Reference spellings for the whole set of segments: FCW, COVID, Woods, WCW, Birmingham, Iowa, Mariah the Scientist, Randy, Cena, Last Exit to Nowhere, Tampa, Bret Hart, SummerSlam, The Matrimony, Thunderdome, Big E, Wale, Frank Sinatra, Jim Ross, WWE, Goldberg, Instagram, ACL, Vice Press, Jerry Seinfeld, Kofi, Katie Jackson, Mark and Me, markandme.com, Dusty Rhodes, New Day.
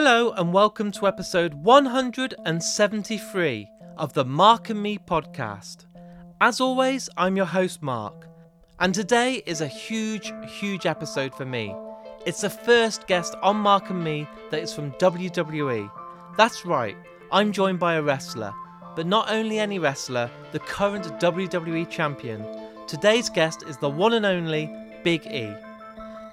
Hello and welcome to episode 173 of the Mark and Me podcast. As always, I'm your host Mark, and today is a huge episode for me. It's the first guest on Mark and Me that is from WWE. That's right, I'm joined by a wrestler, but not only any wrestler, the current WWE champion. Today's guest is the one and only Big E.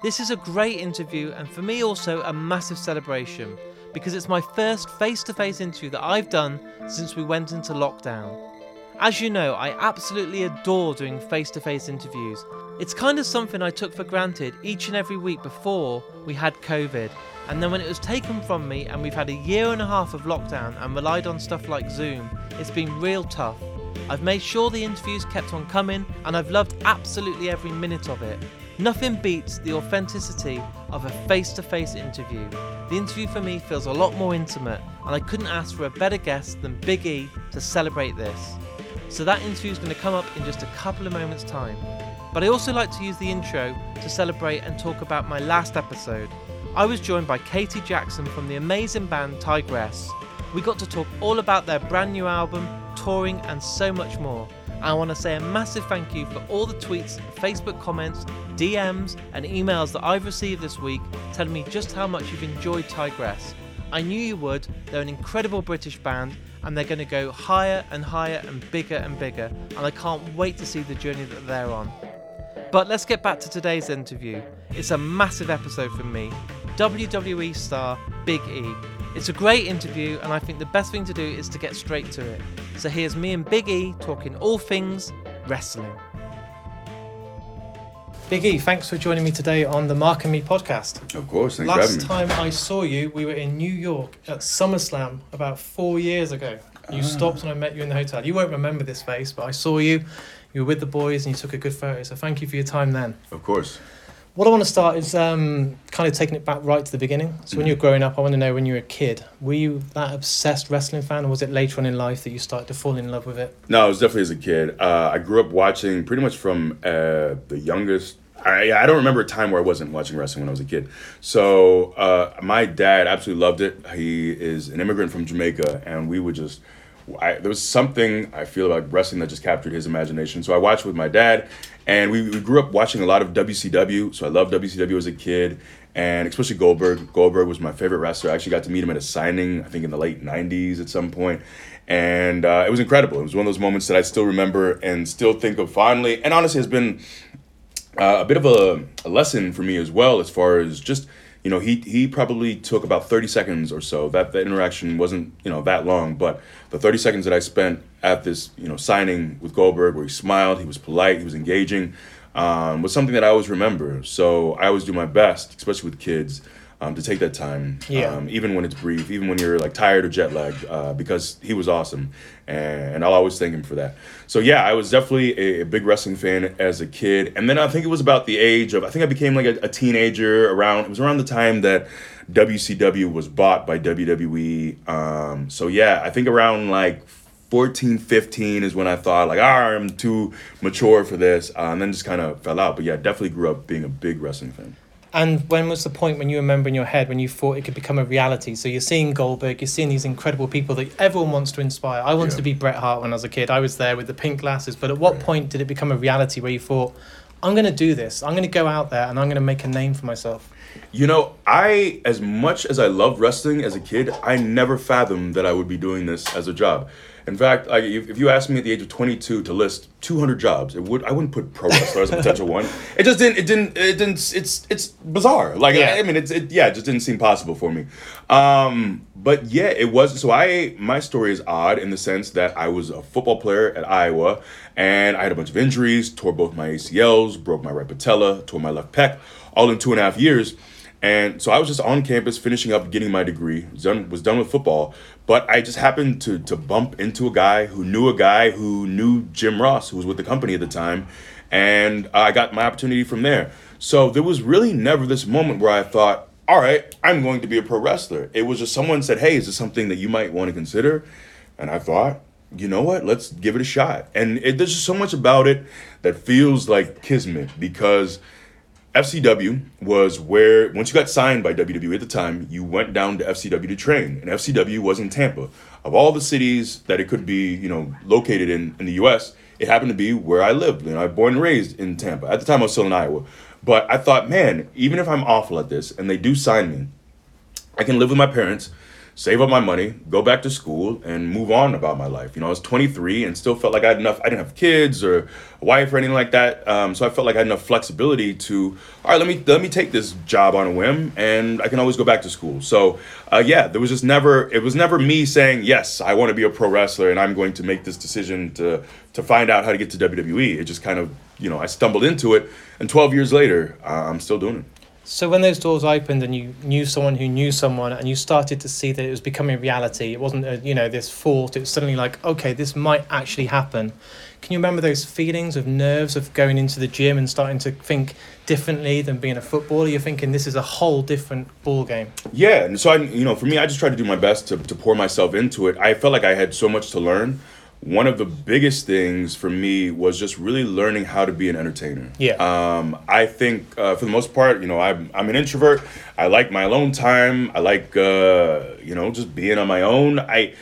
This is a great interview and for me also a massive celebration because it's my first face-to-face interview that I've done since we went into lockdown. As you know, I absolutely adore doing face-to-face interviews. It's kind of something I took for granted each and every week before we had COVID, and then when it was taken from me and we've had a 1.5 years of lockdown and relied on stuff like Zoom, it's been real tough. I've made sure the interviews kept on coming and I've loved absolutely every minute of it. Nothing beats the authenticity of a face-to-face interview. The interview for me feels a lot more intimate, and I couldn't ask for a better guest than Big E to celebrate this. So that interview is going to come up in just a couple of moments' time. But I also like to use the intro to celebrate and talk about my last episode. I was joined by Katie Jackson from the amazing band Tigress. We got to talk all about their brand new album, touring, and so much more. I want to say a massive thank you for all the tweets, Facebook comments, DMs and emails that I've received this week telling me just how much you've enjoyed Tigress. I knew you would. They're an incredible British band and they're going to go higher and higher and bigger, and I can't wait to see the journey that they're on. But let's get back to today's interview. It's a massive episode for me. WWE star Big E. It's a great interview and I think the best thing to do is to get straight to it. So here's me and Big E talking all things wrestling. Big E, thanks for joining me today on the Mark and Me podcast. Of course, thanks for having me. Last time I saw you, we were in New York at SummerSlam about 4 years ago. You stopped and I met you in the hotel. You won't remember this face, but I saw you. You were with the boys and you took a good photo. So thank you for your time then. Of course. What I want to start is kind of taking it back right to the beginning. So when you were growing up, I want to know when you were a kid, were you that obsessed wrestling fan or was it later on in life that you started to fall in love with it? No, it was definitely as a kid. I grew up watching pretty much from the youngest. I don't remember a time where I wasn't watching wrestling when I was a kid. So my dad absolutely loved it. He is an immigrant from Jamaica and we would just... there was something I feel about wrestling that just captured his imagination. So I watched with my dad, and we grew up watching a lot of WCW. So I loved WCW as a kid, and especially Goldberg. Goldberg was my favorite wrestler. I actually got to meet him at a signing, I think in the late 90s at some point. And it was incredible. It was one of those moments that I still remember and still think of fondly. And honestly, it's been a bit of a lesson for me as well as far as just... You know, he probably took about 30 seconds or so. That interaction wasn't, you know, that long, but the 30 seconds that I spent at this, you know, signing with Goldberg where he smiled, he was polite, he was engaging, was something that I always remember. So I always do my best, especially with kids, to take that time, even when it's brief, even when you're like tired or jet lagged, because he was awesome. And I'll always thank him for that. So yeah, I was definitely a big wrestling fan as a kid. And then I think it was about the age of, I think I became like a teenager around, it was around the time that WCW was bought by WWE. So yeah, I think around like 14, 15 is when I thought like, I'm too mature for this. And then just kind of fell out. But yeah, definitely grew up being a big wrestling fan. And when was the point when you remember in your head when you thought it could become a reality? So you're seeing Goldberg, you're seeing these incredible people that everyone wants to inspire. I wanted to be Bret Hart when I was a kid. I was there with the pink glasses. But at what point did it become a reality where you thought, I'm going to do this. I'm going to go out there and I'm going to make a name for myself? You know, I, as much as I loved wrestling as a kid, I never fathomed that I would be doing this as a job. In fact, if you asked me at the age of 22 to list 200 jobs, I wouldn't put pro wrestler as a potential one. It just didn't. It's bizarre. Like I mean, it just didn't seem possible for me. But yeah, it was. So my story is odd in the sense that I was a football player at Iowa, and I had a bunch of injuries, tore both my ACLs, broke my right patella, tore my left pec, all in 2.5 years. And so I was just on campus finishing up getting my degree, was done with football, but I just happened to bump into a guy who knew Jim Ross, who was with the company at the time, and I got my opportunity from there. So there was really never this moment where I thought, all right, I'm going to be a pro wrestler. It was just someone said, hey, is this something that you might want to consider? And I thought, you know what, let's give it a shot. And there's just so much about it that feels like kismet because... FCW was where, once you got signed by WWE at the time, you went down to FCW to train. And FCW was in Tampa. Of all the cities that it could be, you know, located in the U.S., it happened to be where I lived. You know, I was born and raised in Tampa. At the time, I was still in Iowa. But I thought, man, even if I'm awful at this and they do sign me, I can live with my parents, save up my money, go back to school, and move on about my life. You know, I was 23 and still felt like I had enough. I didn't have kids or a wife or anything like that. So I felt like I had enough flexibility to, all right, let me take this job on a whim, and I can always go back to school. So it was never me saying, yes, I want to be a pro wrestler and I'm going to make this decision to find out how to get to WWE. It just kind of, you know, I stumbled into it, and 12 years later, I'm still doing it. So when those doors opened and you knew someone who knew someone and you started to see that it was becoming reality, it wasn't, this thought, it was suddenly like, okay, this might actually happen. Can you remember those feelings of nerves of going into the gym and starting to think differently than being a footballer? You're thinking this is a whole different ball game. Yeah, and so, for me, I just tried to do my best to pour myself into it. I felt like I had so much to learn. One of the biggest things for me was just really learning how to be an entertainer. Yeah. I think for the most part, I'm an introvert. I like my alone time. I like, just being on my own. I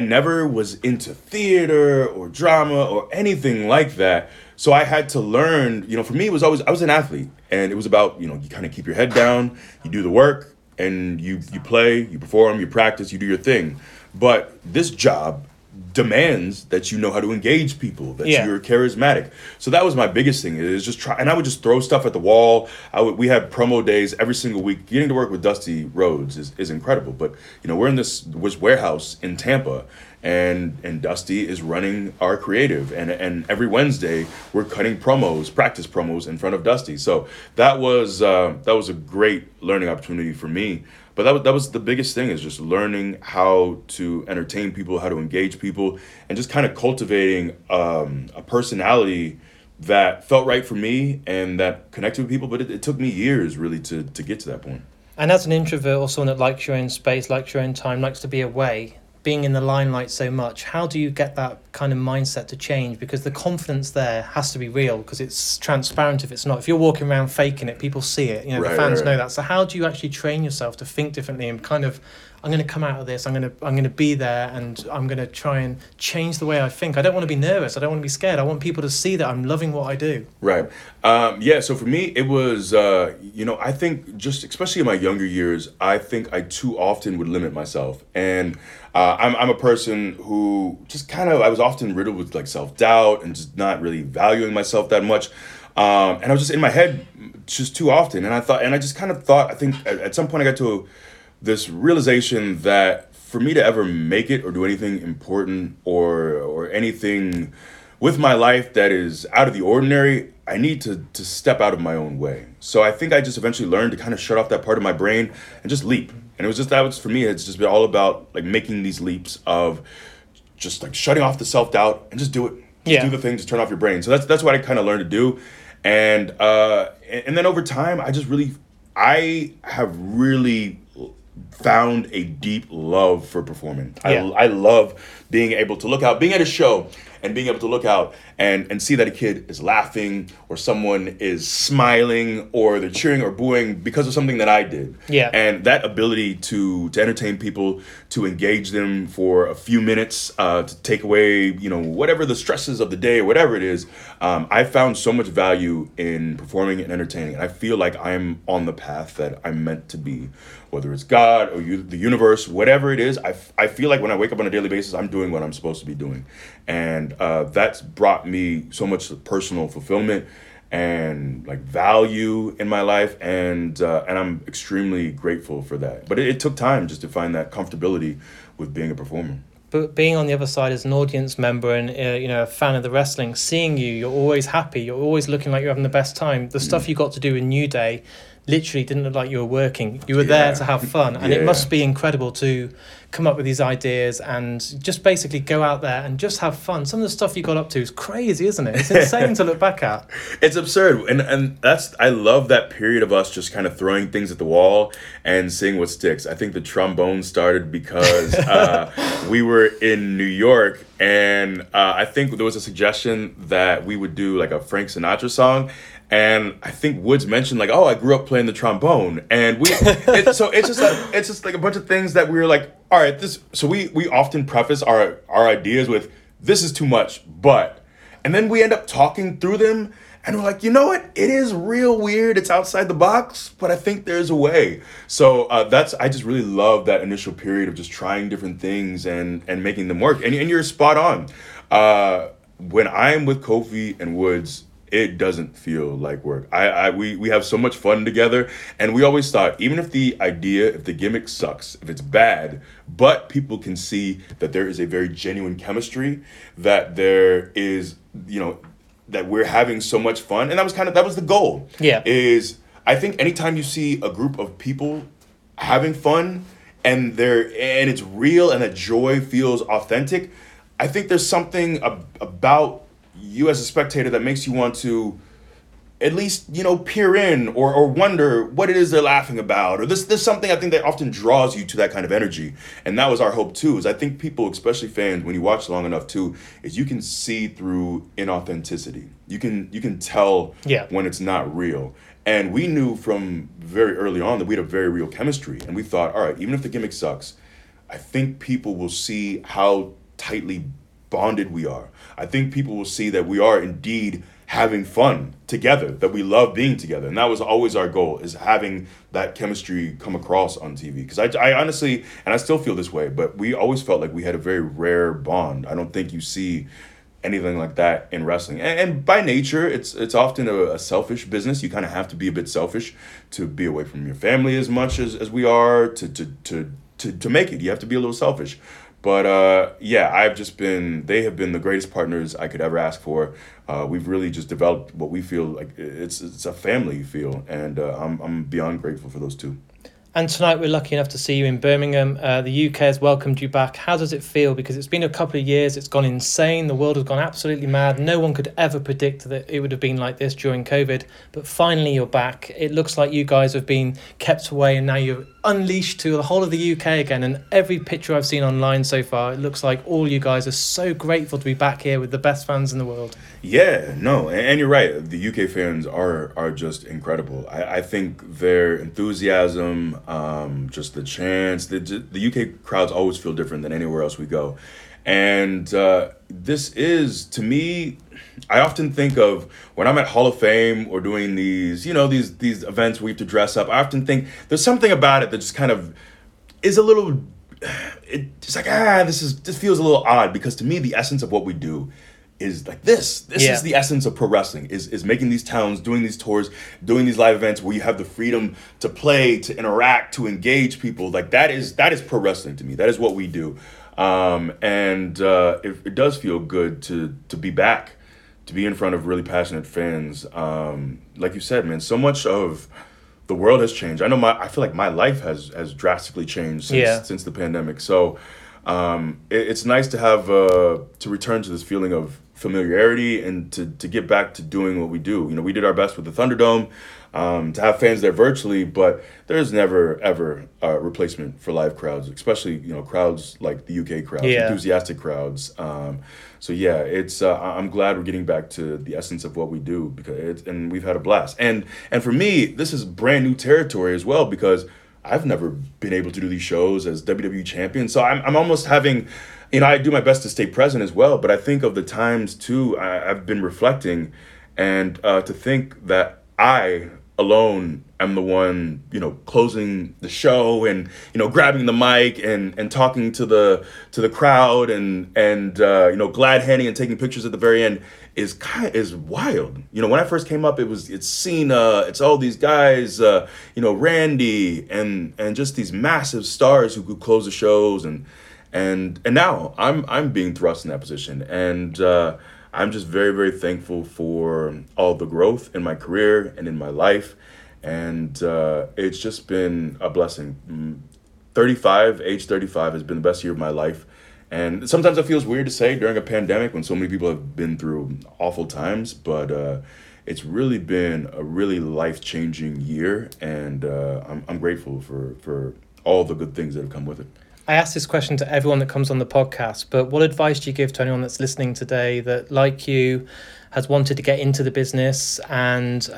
never was into theater or drama or anything like that. So I had to learn, for me, it was always, I was an athlete. And it was about, you kind of keep your head down, you do the work, and you play, you perform, you practice, you do your thing. But this job demands that you know how to engage people, that you're charismatic. So that was my biggest thing, is just try. And I would just throw stuff at the wall. We had promo days every single week. Getting to work with Dusty Rhodes is incredible. But we're in this warehouse in Tampa, and Dusty is running our creative, and every Wednesday we're cutting promos, practice promos in front of Dusty. So that was a great learning opportunity for me. But that was the biggest thing, is just learning how to entertain people, how to engage people, and just kind of cultivating a personality that felt right for me and that connected with people. But it took me years really to get to that point. And as an introvert or someone that likes your own space, likes your own time, likes to be away, being in the limelight so much, how do you get that kind of mindset to change? Because the confidence there has to be real, because it's transparent. If it's not, if you're walking around faking it, people see it, the fans know that. So how do you actually train yourself to think differently and kind of, I'm going to come out of this, I'm going to be there, and I'm going to try and change the way I think. I don't want to be nervous, I don't want to be scared, I want people to see that I'm loving what I do. Right. So for me, it was, I think just, especially in my younger years, I think I too often would limit myself. And I'm a person who just kind of, I was often riddled with like self-doubt and just not really valuing myself that much. And I was just in my head just too often. And I think at some point I got to this realization that for me to ever make it or do anything important or anything with my life that is out of the ordinary, I need to step out of my own way. So I think I just eventually learned to kind of shut off that part of my brain and just leap. And it was just, that was for me, it's just been all about like making these leaps of just like shutting off the self-doubt and just do it. Do the thing, just turn off your brain. So that's what I kind of learned to do. And and then over time, I have really found a deep love for performing. I love being able to look out, being at a show and being able to look out and see that a kid is laughing or someone is smiling or they're cheering or booing because of something that I did. Yeah. And that ability to entertain people, to engage them for a few minutes, to take away, whatever the stresses of the day or whatever it is, I found so much value in performing and entertaining. And I feel like I'm on the path that I'm meant to be, whether it's God or the universe, whatever it is. I feel like when I wake up on a daily basis, I'm doing what I'm supposed to be doing. And that's brought me so much personal fulfillment and like value in my life, and I'm extremely grateful for that. But it took time just to find that comfortability with being a performer. But being on the other side as an audience member and a fan of the wrestling, seeing you're always happy, you're always looking like you're having the best time. The stuff you got to do in New Day literally didn't look like you were working. You were there to have fun. And it must be incredible to come up with these ideas and just basically go out there and just have fun. Some of the stuff you got up to is crazy, isn't it? It's insane to look back at. It's absurd. And that's, I love that period of us just kind of throwing things at the wall and seeing what sticks. I think the trombone started because we were in New York, and I think there was a suggestion that we would do like a Frank Sinatra song. And I think Woods mentioned, like, oh, I grew up playing the trombone. And we, so it's just like a bunch of things that we were like, all right, this, so we often preface our ideas with, this is too much, but, and then we end up talking through them and we're like, you know what? It is real weird. It's outside the box, but I think there's a way. So that's, I just really love that initial period of just trying different things and making them work. And you're spot on. When I'm with Kofi and Woods, it doesn't feel like work. We have so much fun together, and we always thought, even if the idea, if the gimmick sucks, if it's bad, but people can see that there is a very genuine chemistry, that there is, you know, that we're having so much fun. And that was kind of, that was the goal. Yeah. Is, I think anytime you see a group of people having fun and they're, and it's real and that joy feels authentic, I think there's something about you as a spectator that makes you want to at least, you know, peer in or wonder what it is they're laughing about. Or this something I think that often draws you to that kind of energy. And that was our hope too, is I think people, especially fans, when you watch long enough too, is you can see through inauthenticity. You can tell when it's not real. And we knew from very early on that we had a very real chemistry. And we thought, all right, even if the gimmick sucks, I think people will see how tightly bonded we are. I think people will see that we are indeed having fun together, that we love being together. And that was always our goal, is having that chemistry come across on TV. Because I honestly, and I still feel this way, but we always felt like we had a very rare bond. I don't think you see anything like that in wrestling. And by nature, it's often a selfish business. You kind of have to be a bit selfish to be away from your family as much as we are to make it. You have to be a little selfish. But I've just been, they have been the greatest partners I could ever ask for. We've really just developed what we feel like it's a family feel. And I'm beyond grateful for those two. And tonight we're lucky enough to see you in Birmingham. The UK has welcomed you back. How does it feel? Because it's been a couple of years. It's gone insane. The world has gone absolutely mad. No one could ever predict that it would have been like this during COVID. But finally you're back. It looks like you guys have been kept away and now you're unleashed to the whole of the UK again. And every picture I've seen online so far, it looks like all you guys are so grateful to be back here with the best fans in the world. Yeah, no, and you're right. The UK fans are just incredible. I think their enthusiasm, just the chants, the UK crowds always feel different than anywhere else we go. And this is, to me, I often think of when I'm at Hall of Fame or doing these, you know, these events where we have to dress up. I often think there's something about it that just kind of is a little, it's like, this feels a little odd, because to me, the essence of what we do is like this. This is the essence of pro wrestling, is making these towns, doing these tours, doing these live events where you have the freedom to play, to interact, to engage people. Like that is pro wrestling to me. That is what we do. It does feel good to be back, to be in front of really passionate fans. Like you said, man, so much of the world has changed. I know I feel like my life has drastically changed since the pandemic. So it's nice to have to return to this feeling of familiarity and to get back to doing what we do. You know, we did our best with the Thunderdome, to have fans there virtually, but there's never ever a replacement for live crowds, especially, you know, crowds like the UK crowds, enthusiastic crowds. It's I'm glad we're getting back to the essence of what we do, because and we've had a blast. And for me, this is brand new territory as well, because I've never been able to do these shows as WWE champion, so I'm almost having, you know, I do my best to stay present as well, but I think of the times too, I've been reflecting, and to think that I alone am the one, you know, closing the show and, you know, grabbing the mic and talking to the crowd and you know, glad handing and taking pictures at the very end is wild. You know, when I first came up, it's Cena, it's all these guys, you know, Randy and just these massive stars who could close the shows and now I'm being thrust in that position, and I'm just very, very thankful for all the growth in my career and in my life. And it's just been a blessing. Age 35 has been the best year of my life. And sometimes it feels weird to say during a pandemic when so many people have been through awful times, but it's really been a really life-changing year. And I'm grateful for all the good things that have come with it. I ask this question to everyone that comes on the podcast, but what advice do you give to anyone that's listening today that, like you, has wanted to get into the business and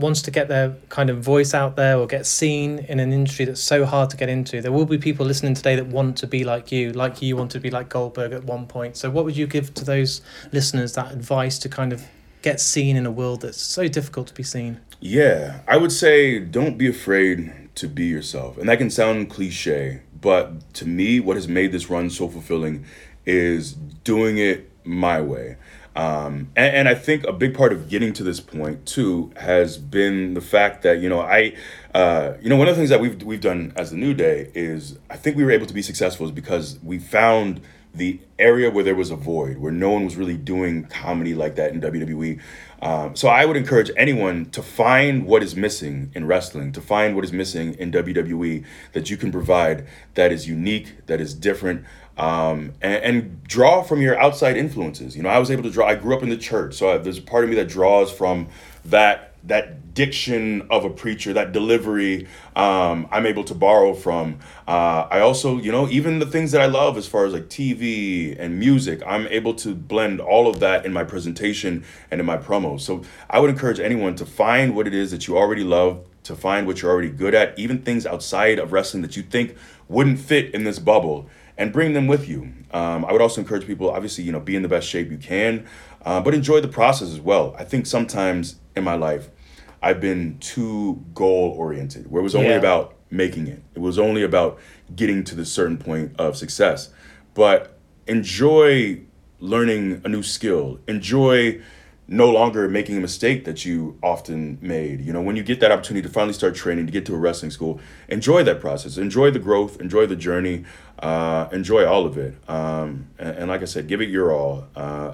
wants to get their kind of voice out there or get seen in an industry that's so hard to get into. There will be people listening today that want to be like you want to be like Goldberg at one point. So what would you give to those listeners, that advice to kind of get seen in a world that's so difficult to be seen? Yeah, I would say don't be afraid to be yourself. And that can sound cliche, but to me, what has made this run so fulfilling is doing it my way. And I think a big part of getting to this point too has been the fact that, you know, one of the things that we've done as the New Day is, I think we were able to be successful is because we found the area where there was a void, where no one was really doing comedy like that in WWE. So I would encourage anyone to find what is missing in wrestling, to find what is missing in WWE that you can provide that is unique, that is different, and draw from your outside influences. You know, I was able to draw, I grew up in the church, so there's a part of me that draws from that diction of a preacher, that delivery, I'm able to borrow from. I also, you know, even the things that I love as far as like TV and music, I'm able to blend all of that in my presentation and in my promos. So I would encourage anyone to find what it is that you already love, to find what you're already good at, even things outside of wrestling that you think wouldn't fit in this bubble, and bring them with you. I would also encourage people, obviously, you know, be in the best shape you can, but enjoy the process as well. I think sometimes in my life, I've been too goal-oriented, where it was only about making it. It was only about getting to the certain point of success. But enjoy learning a new skill. Enjoy no longer making a mistake that you often made. You know, when you get that opportunity to finally start training, to get to a wrestling school, enjoy that process. Enjoy the growth. Enjoy the journey. Enjoy all of it. And like I said, give it your all.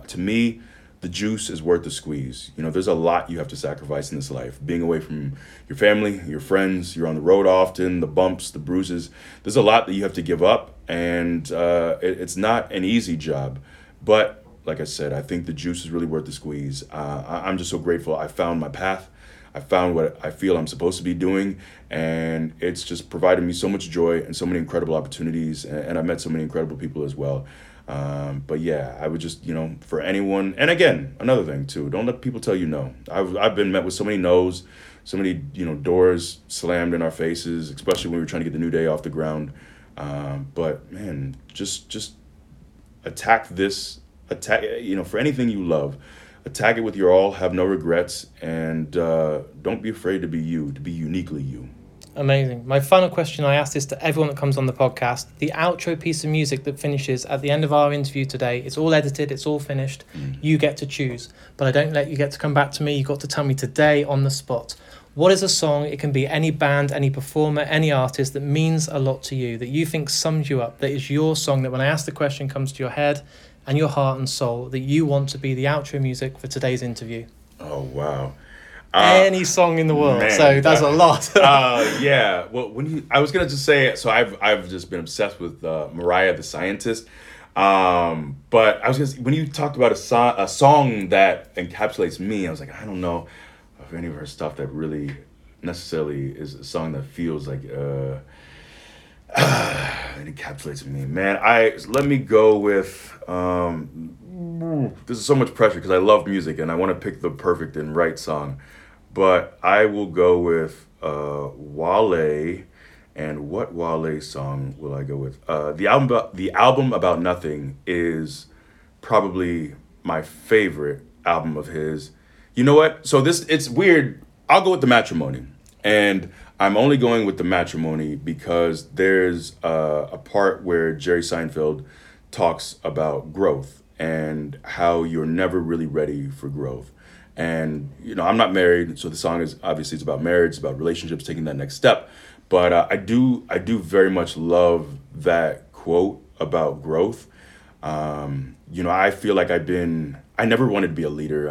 To me, the juice is worth the squeeze. You know, there's a lot you have to sacrifice in this life. Being away from your family, your friends, you're on the road often, the bumps, the bruises. There's a lot that you have to give up, and it's not an easy job. But like I said, I think the juice is really worth the squeeze. I'm just so grateful I found my path. I found what I feel I'm supposed to be doing, and it's just provided me so much joy and so many incredible opportunities, and I met so many incredible people as well. But yeah, I would just, you know, for anyone, and again, another thing too, don't let people tell you no. I've been met with so many no's, so many, you know, doors slammed in our faces, especially when we were trying to get the New Day off the ground. But man, just attack, you know, for anything you love, attack it with your all, have no regrets, and don't be afraid to be you, to be uniquely you. Amazing. My final question I ask this to everyone that comes on the podcast. The outro piece of music that finishes at the end of our interview today, it's all edited, it's all finished. You get to choose, but I don't let you get to come back to me. You got to tell me today on the spot. What is a song? It can be any band, any performer, any artist that means a lot to you, that you think sums you up, that is your song, that when I ask the question comes to your head and your heart and soul, that you want to be the outro music for today's interview. Oh, wow. Any song in the world, man, so that's a lot. Yeah. Well, I was gonna just say, so I've just been obsessed with Mariah the Scientist, but I was gonna say, when you talked about a song that encapsulates me, I was like, I don't know of any of her stuff that really necessarily is a song that feels like it encapsulates me. Man, let me go with. This is so much pressure because I love music and I want to pick the perfect and right song. But I will go with Wale, and what Wale song will I go with? The album About Nothing is probably my favorite album of his. You know what? So it's weird. I'll go with The Matrimony, and I'm only going with The Matrimony because there's a part where Jerry Seinfeld talks about growth and how you're never really ready for growth. And, you know, I'm not married, so the song is obviously it's about marriage, it's about relationships, taking that next step. But I do very much love that quote about growth. You know, I feel like I never wanted to be a leader.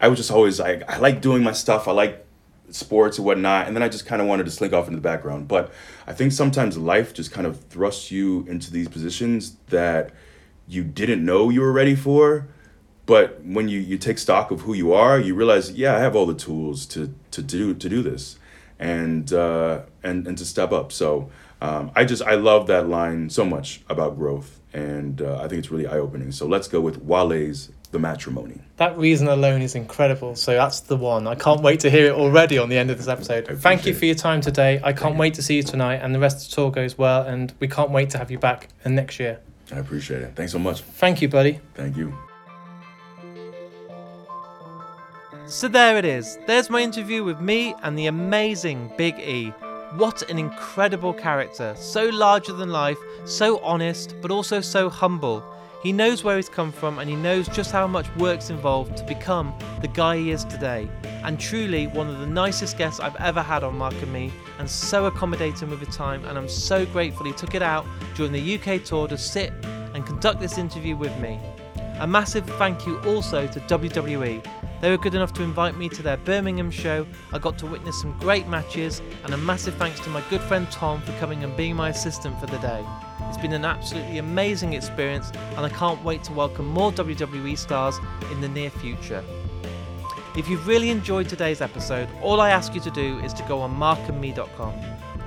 I was just always like, I like doing my stuff. I like sports and whatnot, and then I just kind of wanted to slink off into the background. But I think sometimes life just kind of thrusts you into these positions that you didn't know you were ready for. But when you take stock of who you are, you realize, yeah, I have all the tools to do this, and to step up. So I love that line so much about growth, and I think it's really eye opening. So let's go with Wale's The Matrimony. That reason alone is incredible. So that's the one. I can't wait to hear it already on the end of this episode. Thank you for your time today. I can't wait to see you tonight, and the rest of the tour goes well, and we can't wait to have you back and next year. I appreciate it. Thanks so much. Thank you, buddy. Thank you. So there it is. There's my interview with me and the amazing Big E. What an incredible character. So larger than life, so honest, but also so humble. He knows where he's come from, and he knows just how much work's involved to become the guy he is today. And truly one of the nicest guests I've ever had on Mark and Me, and so accommodating with the time, and I'm so grateful he took it out during the UK tour to sit and conduct this interview with me. A massive thank you also to WWE. They were good enough to invite me to their Birmingham show. I got to witness some great matches, and a massive thanks to my good friend Tom for coming and being my assistant for the day. It's been an absolutely amazing experience, and I can't wait to welcome more WWE stars in the near future. If you've really enjoyed today's episode, all I ask you to do is to go on markandme.com.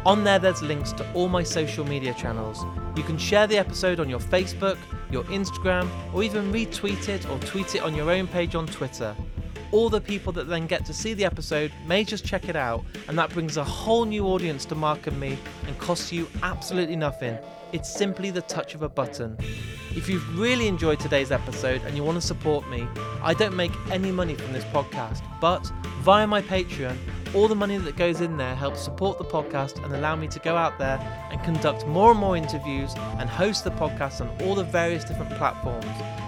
On there, there's links to all my social media channels. You can share the episode on your Facebook, your Instagram, or even retweet it or tweet it on your own page on Twitter. All the people that then get to see the episode may just check it out, and that brings a whole new audience to Mark and Me and costs you absolutely nothing. It's simply the touch of a button. If you've really enjoyed today's episode and you want to support me, I don't make any money from this podcast, but via my Patreon, all the money that goes in there helps support the podcast and allow me to go out there and conduct more and more interviews and host the podcast on all the various different platforms.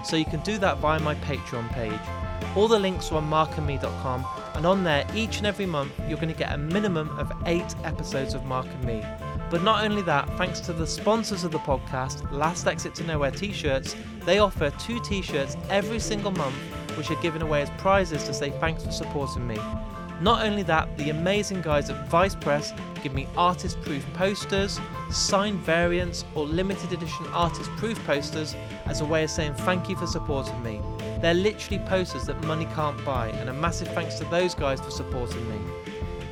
So you can do that via my Patreon page. All the links are on markandme.com, and on there each and every month you're going to get a minimum of 8 episodes of Mark and Me. But not only that, thanks to the sponsors of the podcast, Last Exit to Nowhere t-shirts, they offer 2 t-shirts every single month which are given away as prizes to say thanks for supporting me. Not only that, the amazing guys at Vice Press give me artist-proof posters, signed variants or limited edition artist-proof posters as a way of saying thank you for supporting me. They're literally posters that money can't buy, and a massive thanks to those guys for supporting me.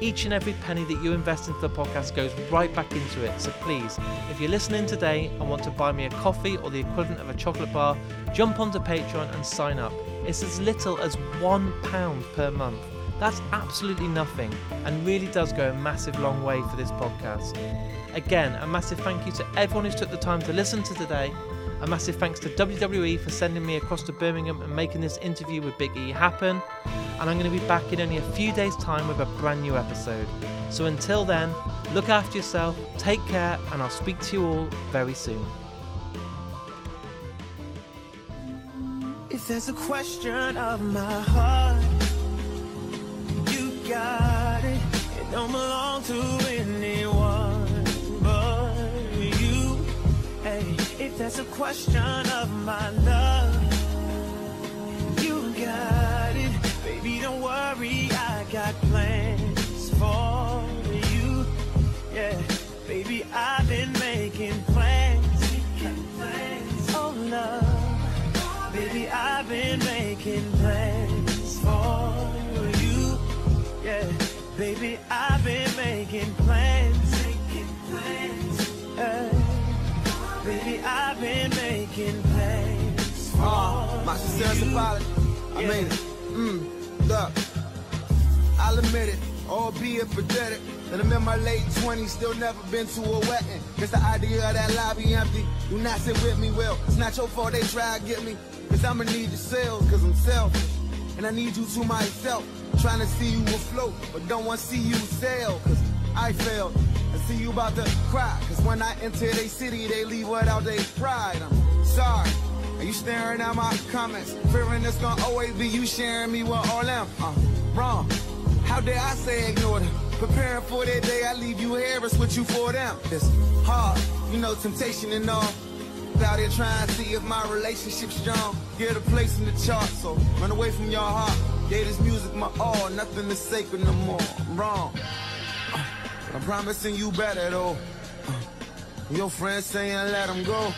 Each and every penny that you invest into the podcast goes right back into it, so please, if you're listening today and want to buy me a coffee or the equivalent of a chocolate bar, jump onto Patreon and sign up. It's as little as £1 per month. That's absolutely nothing, and really does go a massive long way for this podcast. Again, a massive thank you to everyone who took the time to listen to today. A massive thanks to WWE for sending me across to Birmingham and making this interview with Big E happen. And I'm going to be back in only a few days' time with a brand new episode. So until then, look after yourself, take care, and I'll speak to you all very soon. If there's a question of my heart, you got it. It don't belong to anyone but you. Hey, if there's a question of my love, you got it. Baby, don't worry, I got plans for you. Yeah, baby, I've been making plans. Oh, love, baby, I've been making plans for you. Yeah, baby, I've been making plans. Baby, I've been making plans. Oh, my sister's about it. I mean it. Look, I'll admit it, albeit pathetic, that I'm in my late 20s, still never been to a wedding. It's the idea of that lobby empty, do not sit with me, well, it's not your fault they try to get me, cause I'ma need your sales, cause I'm selfish, and I need you to myself, trying to see you afloat, but don't want to see you sail, cause I failed, I see you about to cry, cause when I enter they city, they leave without they pride, I'm sorry. Are you staring at my comments? Fearing it's gonna always be you sharing me with all them. Wrong. How dare I say ignore them? Preparing for that day I leave you here, it's what you for them. It's hard, you know, temptation and all. Out here trying to see if my relationship's strong. Get a place in the chart, so run away from your heart. Gave this music my all, nothing is sacred no more. I'm wrong. But I'm promising you better though. Your friends saying let them go.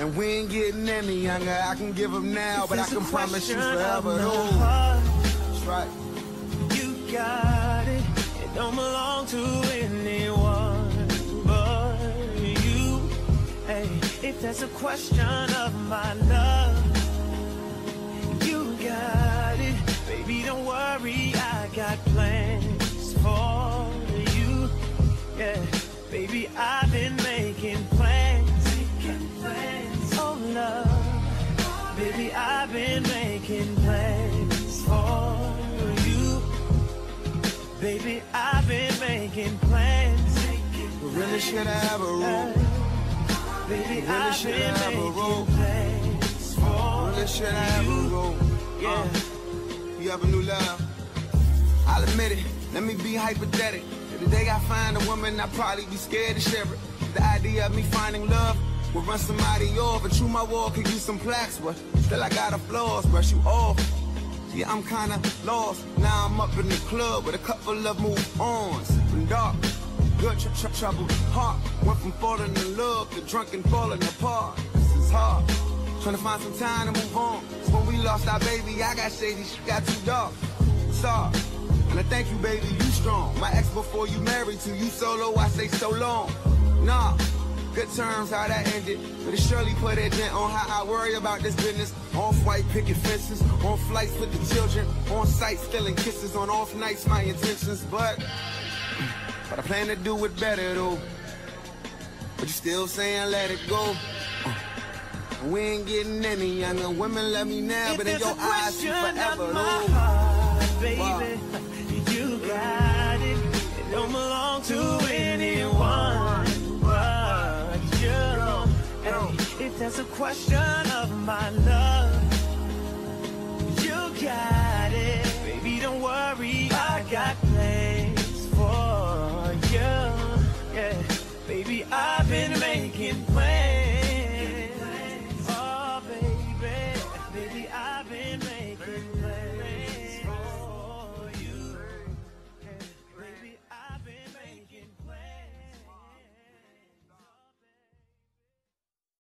And we ain't getting any younger. I can give them now, but I can promise you forever. That's right. You got it. It don't belong to anyone but you. Hey, if there's a question of my love, got plans for you. Yeah, baby, I've been making plans. Oh, love, baby, I've been making plans for you. Baby, I've been making plans. We really should have a room. Baby, really should have a room. Really should have a room. Yeah. You have a new love. I'll admit it, let me be hypothetical. If the day I find a woman, I'll probably be scared to share it. The idea of me finding love will run somebody off. But through my wall could use some plaques, but still I got applause, brush you off. Yeah, I'm kinda lost. Now I'm up in the club with a couple of move-ons. From dark, good trouble heart. Went from falling in love to drunk and falling apart. This is hard. Trying to find some time to move on. Cause when we lost our baby, I got shady, she got too dark. Sorry. And I thank you, baby, you strong. My ex before you married to, you solo, I say so long. Nah, good terms how that ended. But it surely put a dent on how I worry about this business. Off-white picket fences, on flights with the children, on site stealing kisses, on off nights my intentions. But I plan to do it better though. But you still saying let it go. We ain't getting any younger. Women love me now, but in your eyes, see forever. Baby, wow. You got it. It don't belong to anyone but you. And if that's a question of my love, you got it. Baby, don't worry, I got plans for you. Yeah, baby, I've been